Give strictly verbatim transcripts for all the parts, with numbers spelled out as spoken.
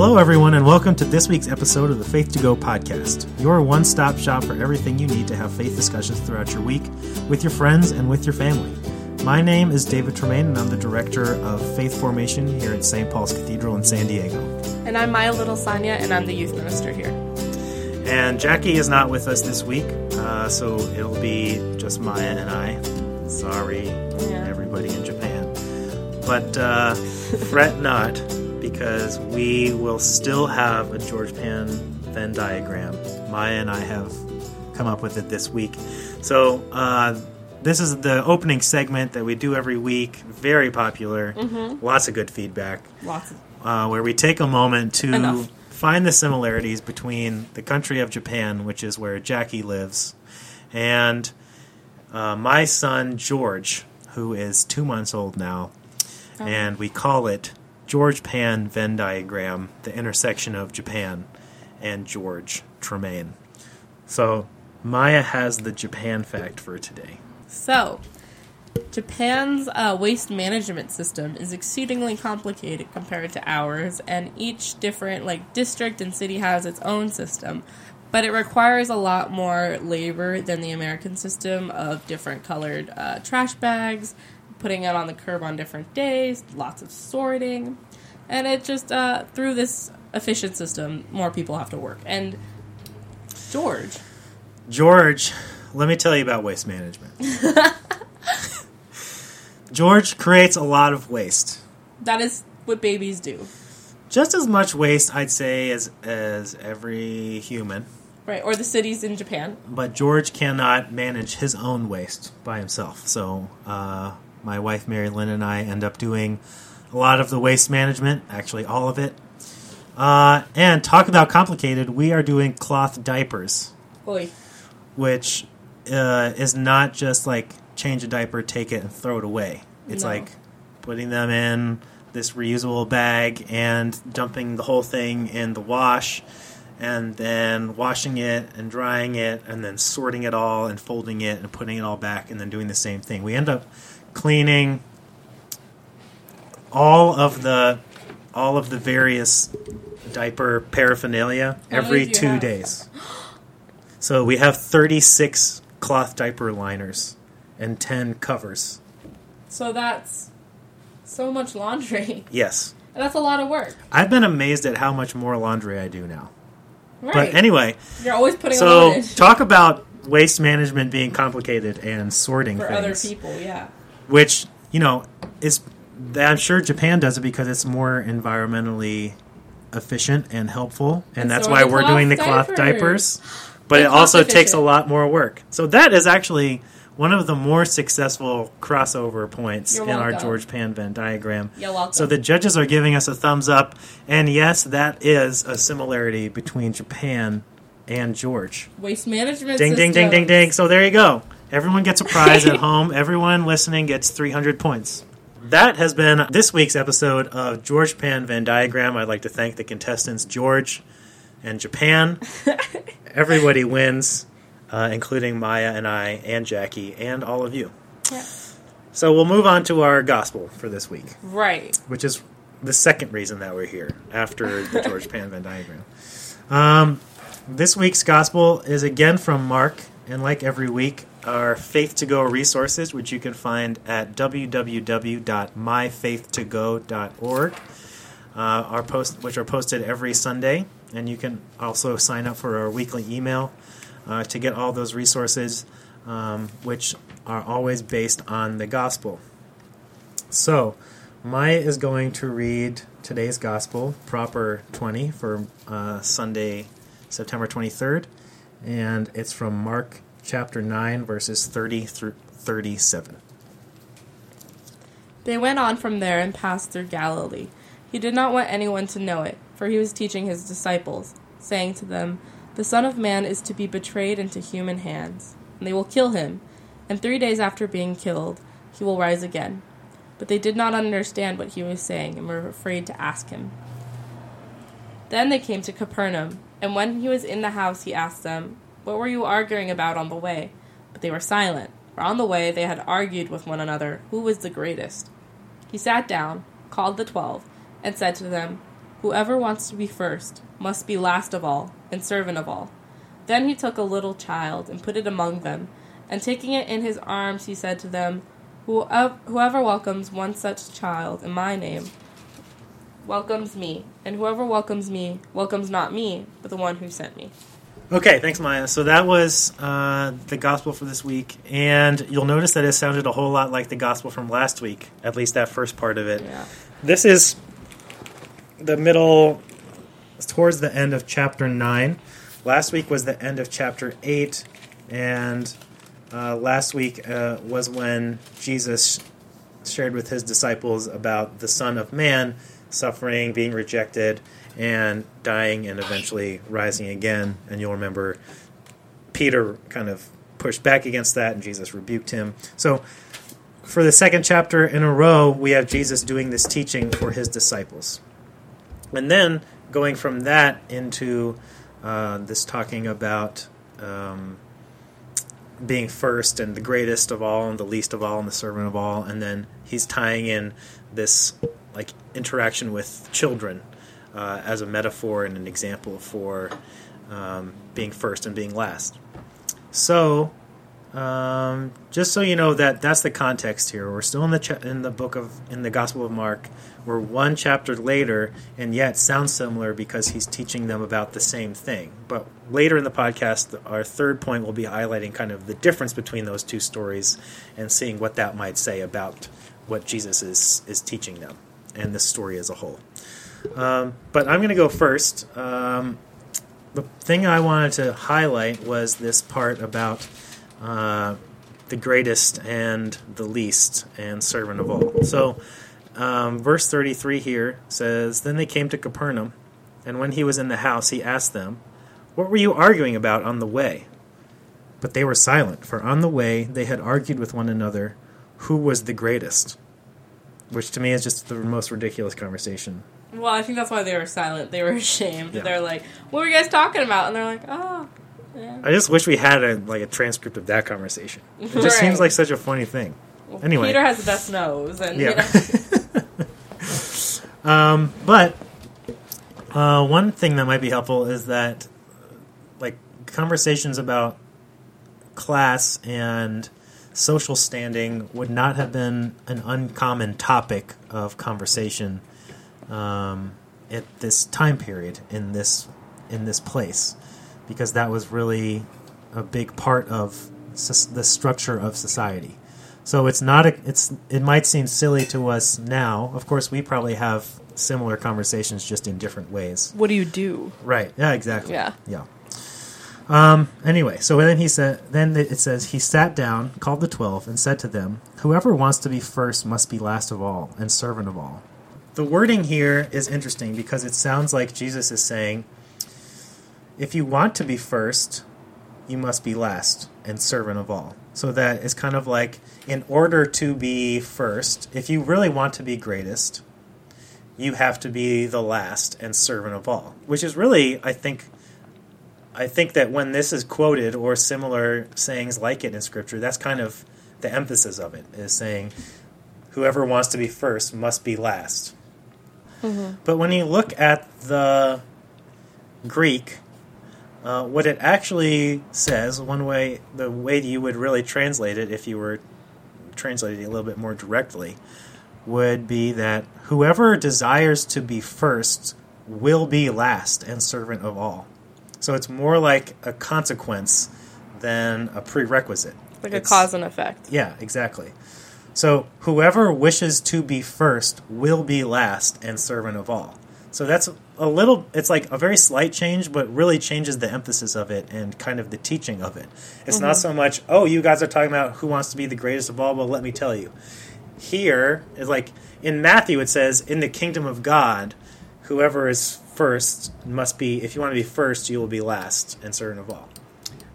Hello, everyone, and welcome to this week's episode of the Faith to Go podcast, your one-stop shop for everything you need to have faith discussions throughout your week with your friends and with your family. My name is David Tremaine, and I'm the Director of Faith Formation here at Saint Paul's Cathedral in San Diego. And I'm Maya Little-Sanya, and I'm the Youth Minister here. And Jackie is not with us this week, uh, so it'll be just Maya and I. Sorry, yeah. Everybody in Japan. But uh, fret not, because we will still have a George Pan Venn diagram. Maya and I have come up with it this week. So uh, this is the opening segment that we do every week. Very popular. Mm-hmm. Lots of good feedback. Lots. Uh, where we take a moment to... Enough. Find the similarities between the country of Japan, which is where Jackie lives, and uh, my son George, who is two months old now, oh. and we call it George Pan Venn diagram, the intersection of Japan and George Tremaine. So Maya has the Japan fact for today. So Japan's uh, waste management system is exceedingly complicated compared to ours, and each different like district and city has its own system, but it requires a lot more labor than the American system of different colored uh, trash bags, putting it on the curb on different days, lots of sorting, and it just, uh, through this efficient system, more people have to work. And George. George, let me tell you about waste management. George creates a lot of waste. That is what babies do. Just as much waste, I'd say, as as every human. Right, or the cities in Japan. But George cannot manage his own waste by himself. So uh, my wife, Mary Lynn, and I end up doing a lot of the waste management, actually all of it. Uh, and talk about complicated, we are doing cloth diapers. Oy. Which uh, is not just like... change a diaper, take it, and throw it away. It's no. like putting them in this reusable bag and dumping the whole thing in the wash and then washing it and drying it and then sorting it all and folding it and putting it all back and then doing the same thing. We end up cleaning all of the all of the various diaper paraphernalia what every two have? days. So we have thirty-six cloth diaper liners. And ten covers. So that's so much laundry. Yes. And that's a lot of work. I've been amazed at how much more laundry I do now. Right. But anyway. You're always putting so a lot in. So talk about waste management being complicated and sorting for things. For other people, yeah. Which, you know, is I'm sure Japan does it because it's more environmentally efficient and helpful. And, and that's so why we're doing the cloth diapers. But it also takes a lot more work. So that is actually... one of the more successful crossover points in our George Pan Venn diagram. You're welcome. So the judges are giving us a thumbs up. And yes, that is a similarity between Japan and George. Waste management ding, systems. Ding, ding, ding, ding. So there you go. Everyone gets a prize at home. Everyone listening gets three hundred points. That has been this week's episode of George Pan Venn diagram. I'd like to thank the contestants George and Japan. Everybody wins. Uh, including Maya and I and Jackie and all of you. Yeah. So we'll move on to our gospel for this week. Right. Which is the second reason that we're here after the George Pan Venn diagram. Um, this week's gospel is again from Mark, and like every week, our Faith to Go resources, which you can find at w w w dot my faith to go dot org, uh, are post- which are posted every Sunday. And you can also sign up for our weekly email Uh, to get all those resources, um, which are always based on the gospel. So, Maya is going to read today's gospel, Proper twenty, for uh, Sunday, September twenty-third, and it's from Mark chapter nine, verses thirty through thirty-seven. They went on from there and passed through Galilee. He did not want anyone to know it, for he was teaching his disciples, saying to them, "The Son of Man is to be betrayed into human hands, and they will kill him, and three days after being killed, he will rise again." But they did not understand what he was saying, and were afraid to ask him. Then they came to Capernaum, and when he was in the house, he asked them, "What were you arguing about on the way?" But they were silent, for on the way they had argued with one another who was the greatest. He sat down, called the twelve, and said to them, Whoever wants to be first must be last of all and servant of all. Then he took a little child and put it among them, and taking it in his arms he said to them, Whoever welcomes one such child in my name welcomes me, and whoever welcomes me welcomes not me, but the one who sent me. Okay, thanks, Maya. So that was uh, the gospel for this week, and you'll notice that it sounded a whole lot like the gospel from last week, at least that first part of it. Yeah. This is the middle, towards the end of chapter nine. Last week was the end of chapter eight, and uh, last week uh, was when Jesus shared with his disciples about the Son of Man suffering, being rejected, and dying, and eventually rising again. And you'll remember Peter kind of pushed back against that, and Jesus rebuked him. So for the second chapter in a row, we have Jesus doing this teaching for his disciples. And then going from that into uh, this talking about um, being first and the greatest of all and the least of all and the servant of all. And then he's tying in this like interaction with children uh, as a metaphor and an example for um, being first and being last. So, um, just so you know that that's the context here. We're still in the cha- in the book of in the Gospel of Mark. We're one chapter later, and yet sounds similar because he's teaching them about the same thing. But later in the podcast, our third point will be highlighting kind of the difference between those two stories and seeing what that might say about what Jesus is is teaching them and this story as a whole. Um, but I'm going to go first. Um, the thing I wanted to highlight was this part about uh, the greatest and the least and servant of all. So um, verse thirty-three here says, Then they came to Capernaum, and when he was in the house, he asked them, What were you arguing about on the way? But they were silent, for on the way they had argued with one another who was the greatest, which to me is just the most ridiculous conversation. Well, I think that's why they were silent. They were ashamed. Yeah. They're like, "What were you guys talking about?" And they're like, "Oh." Yeah. I just wish we had a like a transcript of that conversation. It just right. seems like such a funny thing. Well, anyway, Peter has the best nose, and yeah. You know. um, but uh, one thing that might be helpful is that like conversations about class and social standing would not have been an uncommon topic of conversation um, at this time period in this in this place, because that was really a big part of the structure of society. So it's not a, it's it might seem silly to us now. Of course, we probably have similar conversations just in different ways. What do you do? Right. Yeah. Exactly. Yeah. Yeah. Um, anyway, so then he said. Then it says he sat down, called the twelve, and said to them, "Whoever wants to be first must be last of all and servant of all." The wording here is interesting because it sounds like Jesus is saying, "If you want to be first, you must be last and servant of all." So that is kind of like, in order to be first, if you really want to be greatest, you have to be the last and servant of all, which is really, I think. I think that when this is quoted or similar sayings like it in Scripture, that's kind of the emphasis of it, is saying whoever wants to be first must be last. Mm-hmm. But when you look at the Greek, uh, what it actually says, one way, the way you would really translate it if you were translating it a little bit more directly, would be that whoever desires to be first will be last and servant of all. So it's more like a consequence than a prerequisite. Like it's, a cause and effect. Yeah, exactly. So whoever wishes to be first will be last and servant of all. So that's a little, it's like a very slight change, but really changes the emphasis of it and kind of the teaching of it. It's mm-hmm. not so much, oh, you guys are talking about who wants to be the greatest of all, well, let me tell you. Here, like in Matthew, it says, in the kingdom of God, whoever is first must be, if you want to be first, you will be last and servant of all.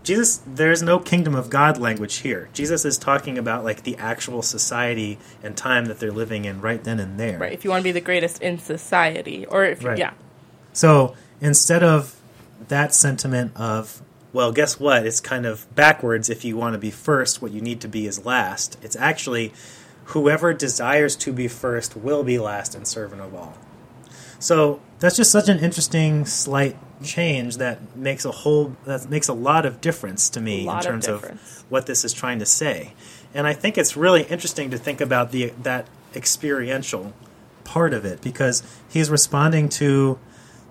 Jesus, there's no kingdom of God language here. Jesus is talking about like the actual society and time that they're living in right then and there. Right, if you want to be the greatest in society. Or if, right. yeah. So instead of that sentiment of, well, guess what? It's kind of backwards. If you want to be first, what you need to be is last. It's actually whoever desires to be first will be last and servant of all. So that's just such an interesting slight change that makes a whole that makes a lot of difference to me in terms of, of what this is trying to say. And I think it's really interesting to think about the that experiential part of it, because he's responding to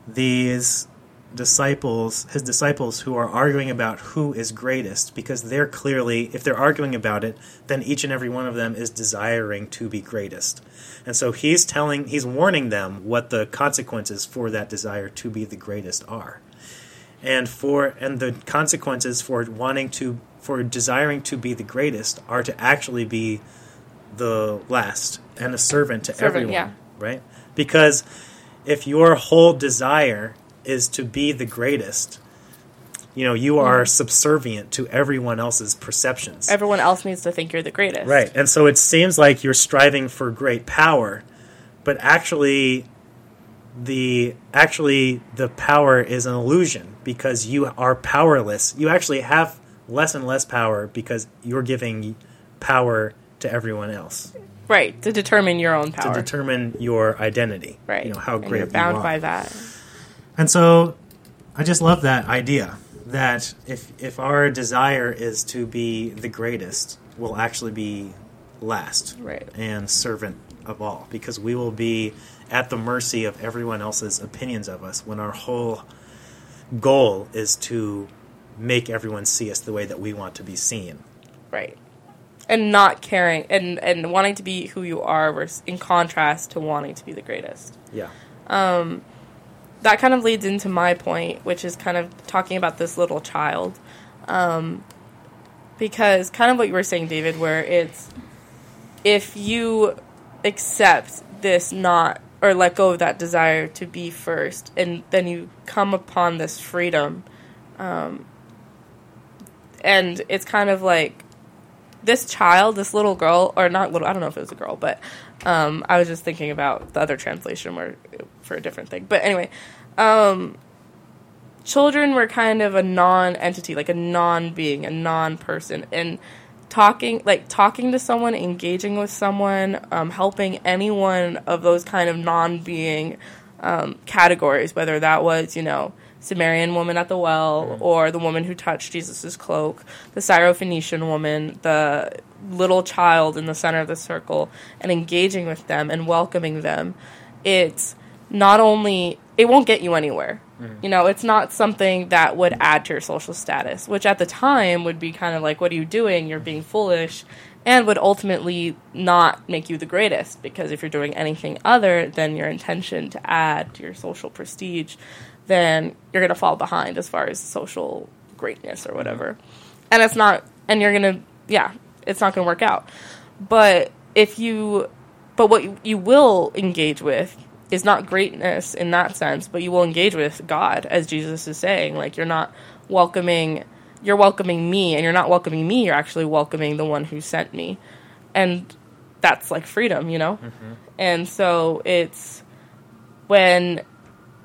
these disciples, his disciples who are arguing about who is greatest, because they're clearly, if they're arguing about it, then each and every one of them is desiring to be greatest. And so he's telling, he's warning them what the consequences for that desire to be the greatest are. And for, and the consequences for wanting to, for desiring to be the greatest are to actually be the last and a servant to servant, everyone, yeah. Right? Because if your whole desire is to be the greatest, you know, you are mm. subservient to everyone else's perceptions. Everyone else needs to think you're the greatest. Right. And so it seems like you're striving for great power, but actually the actually the power is an illusion, because you are powerless. You actually have less and less power because you're giving power to everyone else. Right. To determine your own power. To determine your identity. Right. You know, how great you are. And you're bound by that. And so I just love that idea that if if our desire is to be the greatest, we'll actually be last, right, and servant of all, because we will be at the mercy of everyone else's opinions of us when our whole goal is to make everyone see us the way that we want to be seen. Right. And not caring and, and wanting to be who you are in contrast to wanting to be the greatest. Yeah. Um. That kind of leads into my point, which is kind of talking about this little child. Um, because kind of what you were saying, David, where it's if you accept this not or let go of that desire to be first, and then you come upon this freedom. Um, and it's kind of like this child, this little girl, or not little, I don't know if it was a girl, but um, I was just thinking about the other translation where for a different thing. But anyway, um, children were kind of a non-entity, like a non-being, a non-person. And talking, like talking to someone, engaging with someone, um, helping anyone of those kind of non-being um, categories, whether that was, you know, Samaritan woman at the well, or the woman who touched Jesus's cloak, the Syrophoenician woman, the little child in the center of the circle, and engaging with them and welcoming them. It's not only, it won't get you anywhere. Mm. You know, it's not something that would add to your social status, which at the time would be kind of like, what are you doing? You're being foolish, and would ultimately not make you the greatest, because if you're doing anything other than your intention to add to your social prestige, then you're going to fall behind as far as social greatness or whatever. And it's not, and you're going to, yeah, it's not going to work out. But if you, but what you, you will engage with is not greatness in that sense, but you will engage with God, as Jesus is saying. Like, you're not welcoming, you're welcoming me, and you're not welcoming me, you're actually welcoming the one who sent me. And that's like freedom, you know? Mm-hmm. And so it's when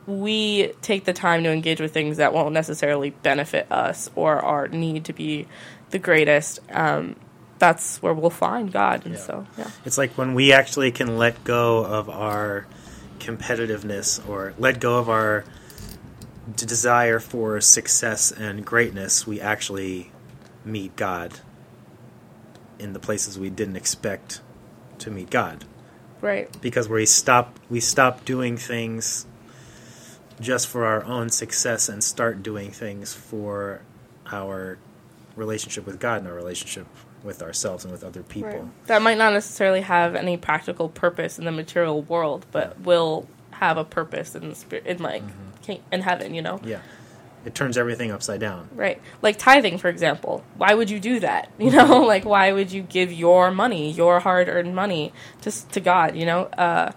we take the time to engage with things that won't necessarily benefit us or our need to be the greatest, um, that's where we'll find God. And yeah. so, yeah. It's like when we actually can let go of our competitiveness or let go of our desire for success and greatness, we actually meet God in the places we didn't expect to meet God. Right. Because we stop, we stop doing things just for our own success and start doing things for our relationship with God and our relationship with ourselves and with other people. Right. That might not necessarily have any practical purpose in the material world, but will have a purpose in the spirit, in like mm-hmm. in heaven, you know? Yeah. It turns everything upside down. Right. Like tithing, for example. Why would you do that? You know, like why would you give your money, your hard-earned money just to God, you know? Uh,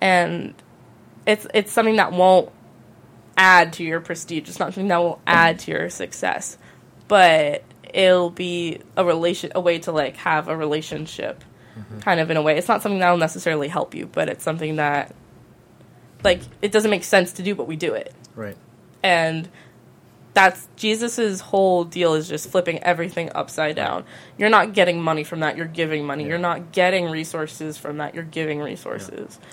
and it's it's something that won't add to your prestige. It's not something that will add to your success, but it'll be a relation, a way to like have a relationship, mm-hmm. kind of in a way. It's not something that will necessarily help you, but it's something that, like, it doesn't make sense to do, but we do it. Right. And that's Jesus's whole deal, is just flipping everything upside down. You're not getting money from that; you're giving money. Yeah. You're not getting resources from that; you're giving resources. Yeah.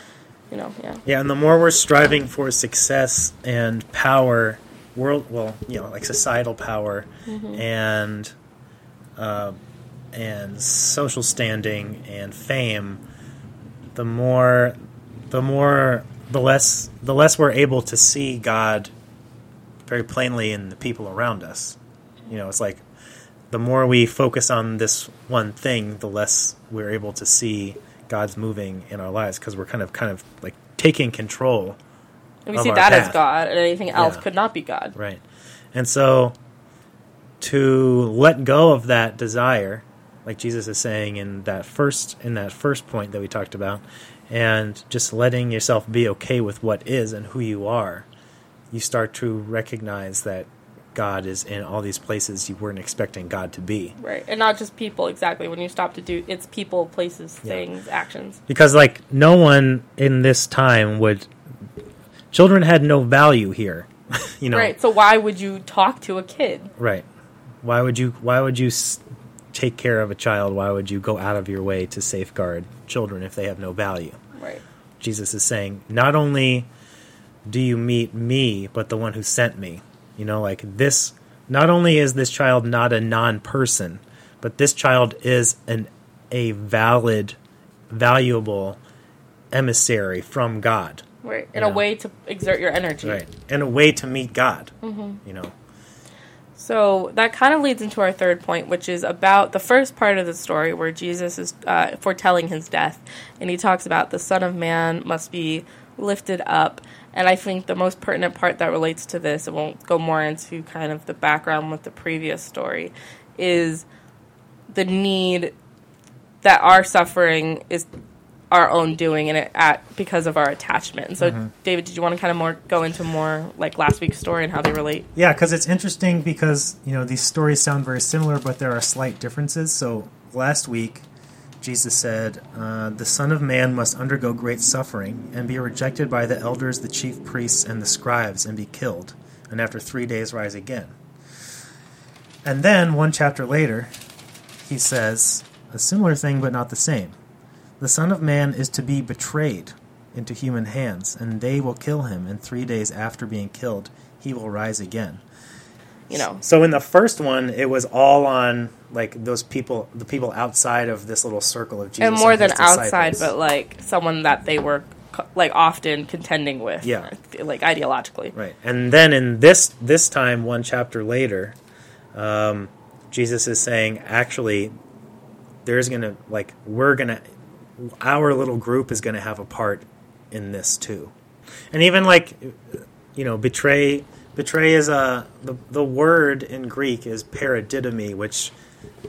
you know, yeah. Yeah, and the more we're striving for success and power, world, well, you know, like societal power mm-hmm. and uh, and social standing and fame, the more, the more, the less, the less we're able to see God very plainly in the people around us. You know, it's like the more we focus on this one thing, the less we're able to see God's moving in our lives, because we're kind of, kind of like taking control. And we see that path as God, and anything else yeah. could not be God. Right. And so to let go of that desire, like Jesus is saying in that first in that first point that we talked about, and just letting yourself be okay with what is and who you are, you start to recognize that God is in all these places you weren't expecting God to be. Right. And not just people, exactly. When you stop to do, it's people, places, yeah. things, actions. Because, like, no one in this time would... Children had no value here, you know. Right. So why would you talk to a kid? Right. Why would you? Why would you take care of a child? Why would you go out of your way to safeguard children if they have no value? Right. Jesus is saying, not only do you meet me, but the one who sent me. You know, like this. Not only is this child not a non-person, but this child is an a valid, valuable emissary from God. Right, and yeah. a way to exert your energy. Right, and a way to meet God, mm-hmm. you know. So that kind of leads into our third point, which is about the first part of the story where Jesus is uh, foretelling his death. And he talks about the Son of Man must be lifted up. And I think the most pertinent part that relates to this, it won't go more into kind of the background with the previous story, is the need that our suffering is... our own doing and it at because of our attachment. So, mm-hmm. David, did you want to kind of more go into more like last week's story and how they relate? Yeah, because it's interesting because, you know, these stories sound very similar, but there are slight differences. So last week, Jesus said, uh, the Son of Man must undergo great suffering and be rejected by the elders, the chief priests, and the scribes, and be killed, and after three days rise again. And then one chapter later, he says a similar thing but not the same. The Son of Man is to be betrayed into human hands, and they will kill him, and three days after being killed, he will rise again. You know. So in the first one, it was all on, like, those people, the people outside of this little circle of Jesus. And more and than outside, but, like, someone that they were, like, often contending with. Yeah. Like, ideologically. Right. And then in this, this time, one chapter later, um, Jesus is saying, actually, there's going to, like, we're going to... our little group is going to have a part in this too. And even like, you know, betray, betray is a, the, the word in Greek is paradidomi, which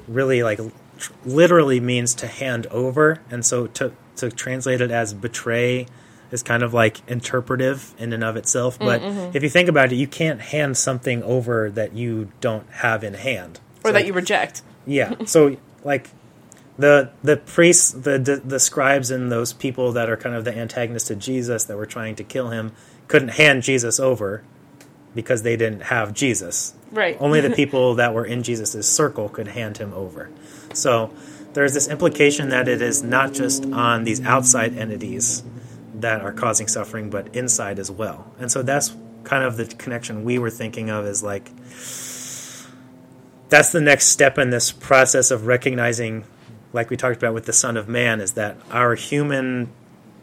really like tr- literally means to hand over. And so to, to translate it as betray is kind of like interpretive in and of itself. But mm-hmm. if you think about it, you can't hand something over that you don't have in hand. Or so, that you reject. Yeah. So like, The the priests, the, the the scribes, and those people that are kind of the antagonists to Jesus that were trying to kill him couldn't hand Jesus over because they didn't have Jesus. Right. Only the people that were in Jesus' circle could hand him over. So there's this implication that it is not just on these outside entities that are causing suffering, but inside as well. And so that's kind of the connection we were thinking of is like, that's the next step in this process of recognizing, like we talked about with the Son of Man, is that our human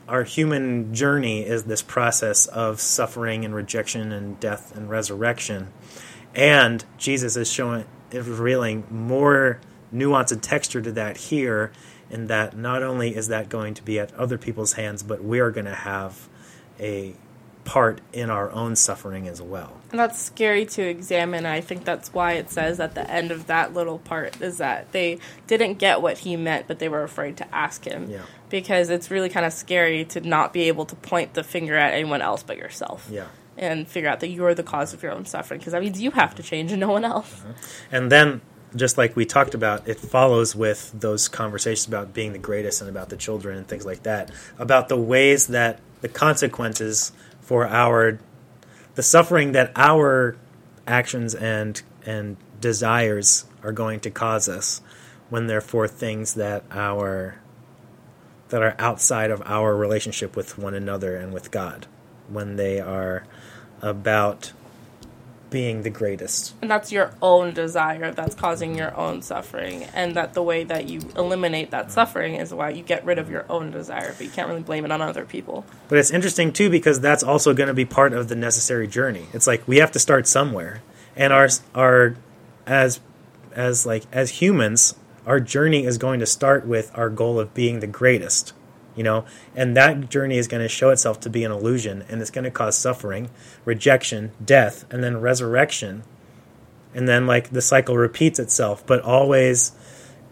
our human journey is this process of suffering and rejection and death and resurrection. And Jesus is showing, is revealing more nuance and texture to that here, in that not only is that going to be at other people's hands, but we are going to have a part in our own suffering as well. And that's scary to examine. I think that's why it says at the end of that little part is that they didn't get what he meant, but they were afraid to ask him. Yeah. Because it's really kind of scary to not be able to point the finger at anyone else but yourself. Yeah. And figure out that you're the cause of your own suffering, because that means you have to change and no one else. Uh-huh. And then, just like we talked about, it follows with those conversations about being the greatest and about the children and things like that, about the ways that the consequences for our, the suffering that our actions and and desires are going to cause us, when therefore things that our, that are outside of our relationship with one another and with God, when they are about being the greatest. And that's your own desire that's causing your own suffering, and that the way that you eliminate that suffering is why you get rid of your own desire, but you can't really blame it on other people. But it's interesting, too, because that's also going to be part of the necessary journey. It's like we have to start somewhere, and our, our as as like as humans, our journey is going to start with our goal of being the greatest, you know, and that journey is going to show itself to be an illusion, and it's going to cause suffering, rejection, death, and then resurrection. And then, like, the cycle repeats itself, but always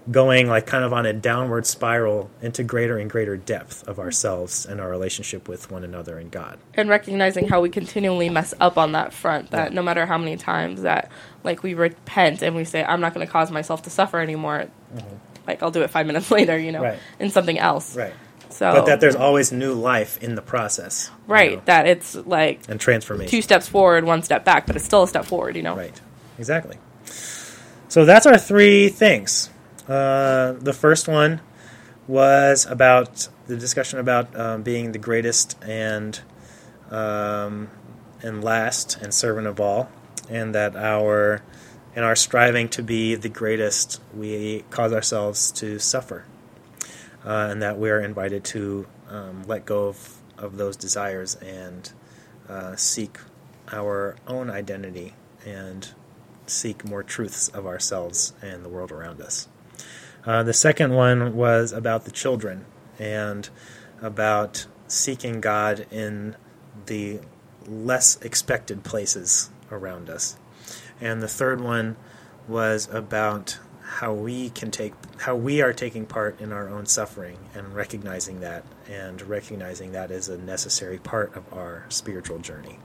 going, like, kind of on a downward spiral into greater and greater depth of ourselves and our relationship with one another and God. And recognizing how we continually mess up on that front, that yeah. no matter how many times that, like, we repent and we say, I'm not going to cause myself to suffer anymore, mm-hmm. like, I'll do it five minutes later, you know, right. in something else. Right. So, but that there's always new life in the process. Right, you know? That it's like and transformation. Two steps forward, one step back, but it's still a step forward, you know? Right, exactly. So that's our three things. Uh, the first one was about the discussion about um, being the greatest and um, and last and servant of all, and that our in our striving to be the greatest, we cause ourselves to suffer. Uh, and that we're invited to um, let go of, of those desires and uh, seek our own identity and seek more truths of ourselves and the world around us. Uh, the second one was about the children and about seeking God in the less expected places around us. And the third one was about how we can take, how we are taking part in our own suffering and recognizing that, and recognizing that is a necessary part of our spiritual journey.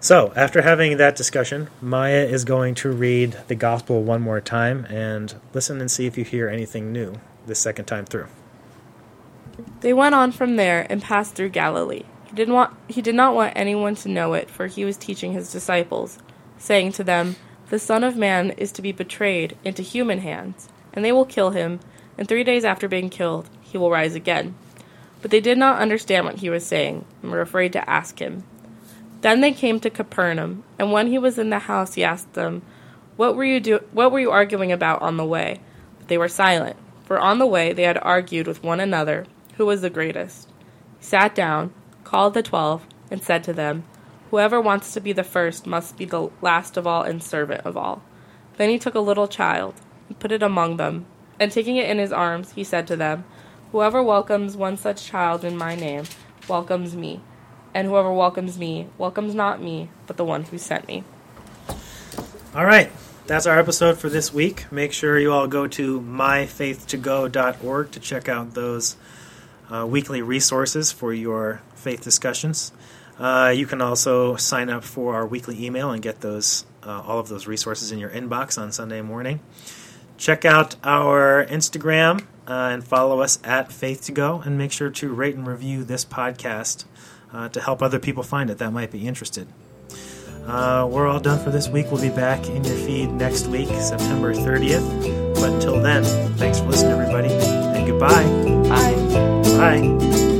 So, after having that discussion, Maya is going to read the gospel one more time, and listen and see if you hear anything new the second time through. They went on from there and passed through Galilee. He didn't want, he did not want anyone to know it, for he was teaching his disciples, saying to them, The Son of Man is to be betrayed into human hands, and they will kill him, and three days after being killed, he will rise again. But they did not understand what he was saying, and were afraid to ask him. Then they came to Capernaum, and when he was in the house, he asked them, What were you do- What were you arguing about on the way? But they were silent, for on the way they had argued with one another, who was the greatest. He sat down, called the twelve, and said to them, Whoever wants to be the first must be the last of all and servant of all. Then he took a little child and put it among them, and taking it in his arms, he said to them, Whoever welcomes one such child in my name welcomes me, and whoever welcomes me welcomes not me, but the one who sent me. All right, that's our episode for this week. Make sure you all go to my faith to go dot org to check out those uh, weekly resources for your faith discussions. Uh, you can also sign up for our weekly email and get those uh, all of those resources in your inbox on Sunday morning. Check out our Instagram uh, and follow us at Faith to Go, and make sure to rate and review this podcast uh, to help other people find it that might be interested. Uh, we're all done for this week. We'll be back in your feed next week, September thirtieth. But until then, thanks for listening, everybody, and goodbye. Bye. Bye.